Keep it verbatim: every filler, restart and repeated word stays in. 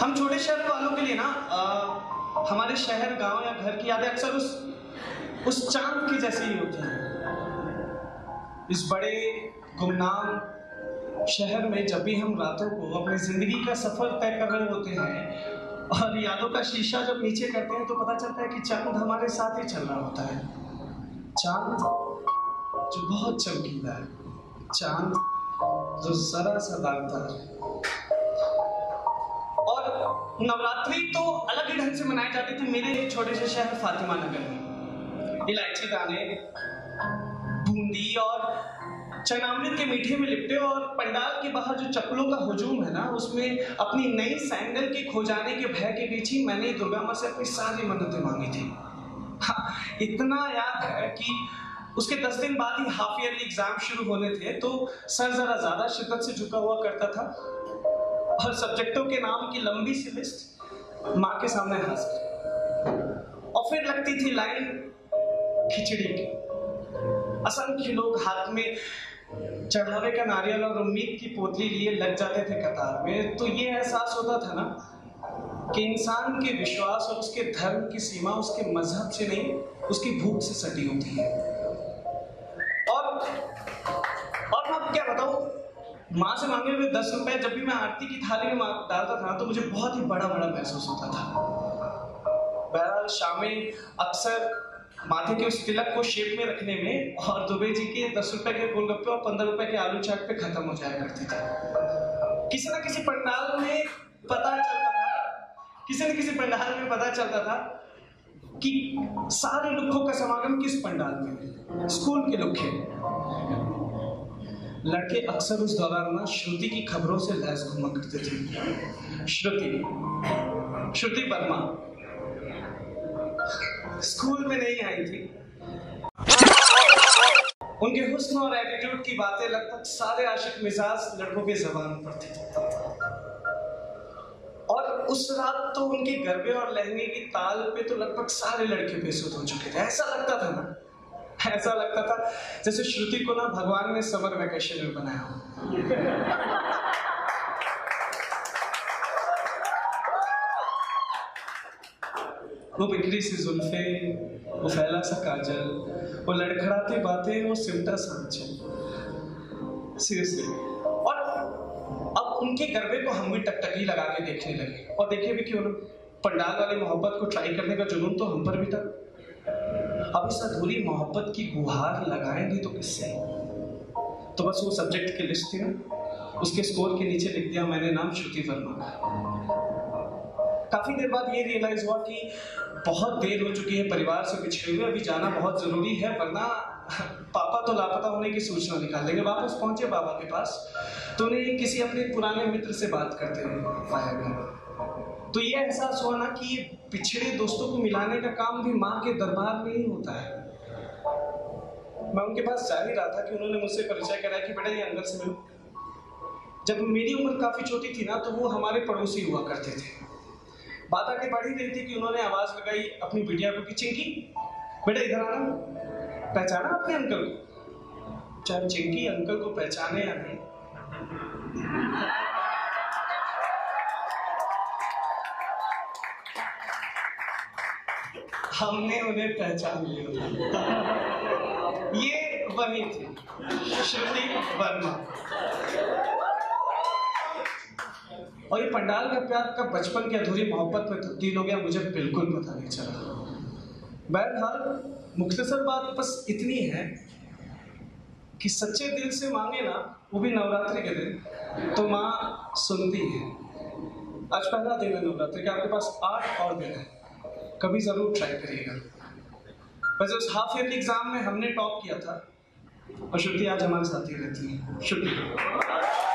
हम छोटे शहर वालों के लिए ना आ, हमारे शहर, गांव या घर की यादें अक्सर उस उस चांद की जैसी ही होती हैं। इस बड़े गुमनाम शहर में जब भी हम रातों को अपनी जिंदगी का सफर तय कर रहे होते हैं और यादों का शीशा जब नीचे करते हैं तो पता चलता है कि चांद हमारे साथ ही चल रहा होता है। चांद जो बहुत चमकीला है, चांद जो जरा सा दागदार है। और नवरात्रि तो अलग ही ढंग से मनाई जाती थी मेरे एक छोटे से शहर फातिमा नगर में। इलायची दाने, बूंदी और चनामृत के मीठे में लिपटे और पंडाल के बाहर जो चप्पलों का हुजूम है ना, उसमें अपनी नई सैंडल के खो जाने के भय के बीच ही मैंने दुर्गा माँ से अपनी सारी मन्नतें मांगी थी। हाँ, इतना याद है कि उसके दस दिन बाद ही हाफ ईयरली एग्जाम शुरू होने थे, तो सर जरा ज्यादा शिद्दत से झुका हुआ करता था और सब्जेक्टों के नाम की लंबी सी लिस्ट माँ के सामने हाजिर। और फिर लगती थी लाइन खिचड़ी की। असंख्य लोग हाथ में चढ़ावे का नारियल और उम्मीद की पोतली लिए लग जाते थे कतार में। तो ये एहसास होता था ना कि इंसान के विश्वास और उसके धर्म की सीमा उसके मजहब से नहीं, उसकी भूख से सटी होती है। और मैं क्या बताऊं, माँ से मांगे हुए दस रुपए जब भी मैं आरती की थाली में डालता था तो मुझे बहुत ही बड़ा बड़ा महसूस होता था। बहरहाल शामिल अक्सर माथे के उस तिलक को शेप में रखने में और दुबे जी के दस रुपए के गोलगप्पे और पंद्रह रुपए के आलू चाट पे खत्म हो जाया करती थी। किसी न किसी पंडाल में पता चलता था किसी न किसी पंडाल में पता चलता था कि सारे लुखों का समागम किस पंडाल में। स्कूल के लुखे लड़के अक्सर उस दौरान ना श्रुति की खबरों से लैस घुमा करते थे। श्रुति श्रुति वर्मा स्कूल में नहीं आई थी। उनके हुस्न और एटीट्यूड की बातें लगभग सारे आशिक मिजाज लड़कों के जबान पर थी। और उस रात तो उनके गरबे और लहंगे की ताल पे तो लगभग सारे लड़के बेसुध हो चुके थे। ऐसा लगता था ना ऐसा लगता था जैसे श्रुति को ना भगवान ने समर वैकेशन में बनाया हो। वो बिखरी सी जुल्फे, वो फैला सा काजल, वो लड़खड़ाती बातें, वो सिमटा सा आंचल। सीरियसली, और उनके गरबे को हम भी टकटकी लगा के देखने लगे और देखे भी कि पंडाल वाली मोहब्बत को ट्राई करने का जुनून तो हम पर भी था। अब इस अधूरी मोहब्बत की गुहार लगाएंगे तो किससे? तो बस वो सब्जेक्ट की लिस्ट थी ना, उसके स्कोर के नीचे लिख दिया मैंने नाम श्रुति वर्मा। काफी देर बाद ये रियलाइज हुआ कि बहुत देर हो चुकी है, परिवार से बिछड़े हुए, अभी जाना बहुत जरूरी है वरना पापा तो लापता होने की सूचना निकाल देंगे। वापस पहुंचे बाबा के पास तो उन्हें किसी अपने पुराने मित्र से बात करते हुए पाया गया। तो ये एहसास हुआ ना कि ये पिछड़े दोस्तों को मिलाने का काम भी माँ के दरबार में ही होता है। मैं उनके पास जा ही रहा था कि उन्होंने मुझसे परिचय कराया कि बेटा ये अंदर से मिलो। जब मेरी उम्र काफी छोटी थी ना तो वो हमारे पड़ोसी हुआ करते थे। बात आगे बढ़ ही रही थी कि उन्होंने आवाज लगाई अपनी बिटिया को कि चिंकी बेटा इधर आना। पहचाना अपने अंकल को? चाहे चिंकी अंकल को पहचाने या नहीं, हमने उन्हें पहचान लिया। ये वही थे श्रुति वर्मा। और ये पंडाल का प्यार का बचपन की अधूरी मोहब्बत में तब्दील हो गया, मुझे बिल्कुल पता नहीं चला। बहरहाल मुख्तसर बात बस इतनी है कि सच्चे दिल से मांगे ना, वो भी नवरात्रि के दिन, तो माँ सुनती है। आज पहला दिन है नवरात्रि का, आपके पास आठ और दिन है, कभी जरूर ट्राई करिएगा। वैसे उस हाफ ईयरली एग्जाम में हमने टॉप किया था और श्रुति आज हमारे साथ ही रहती है। शुक्रिया।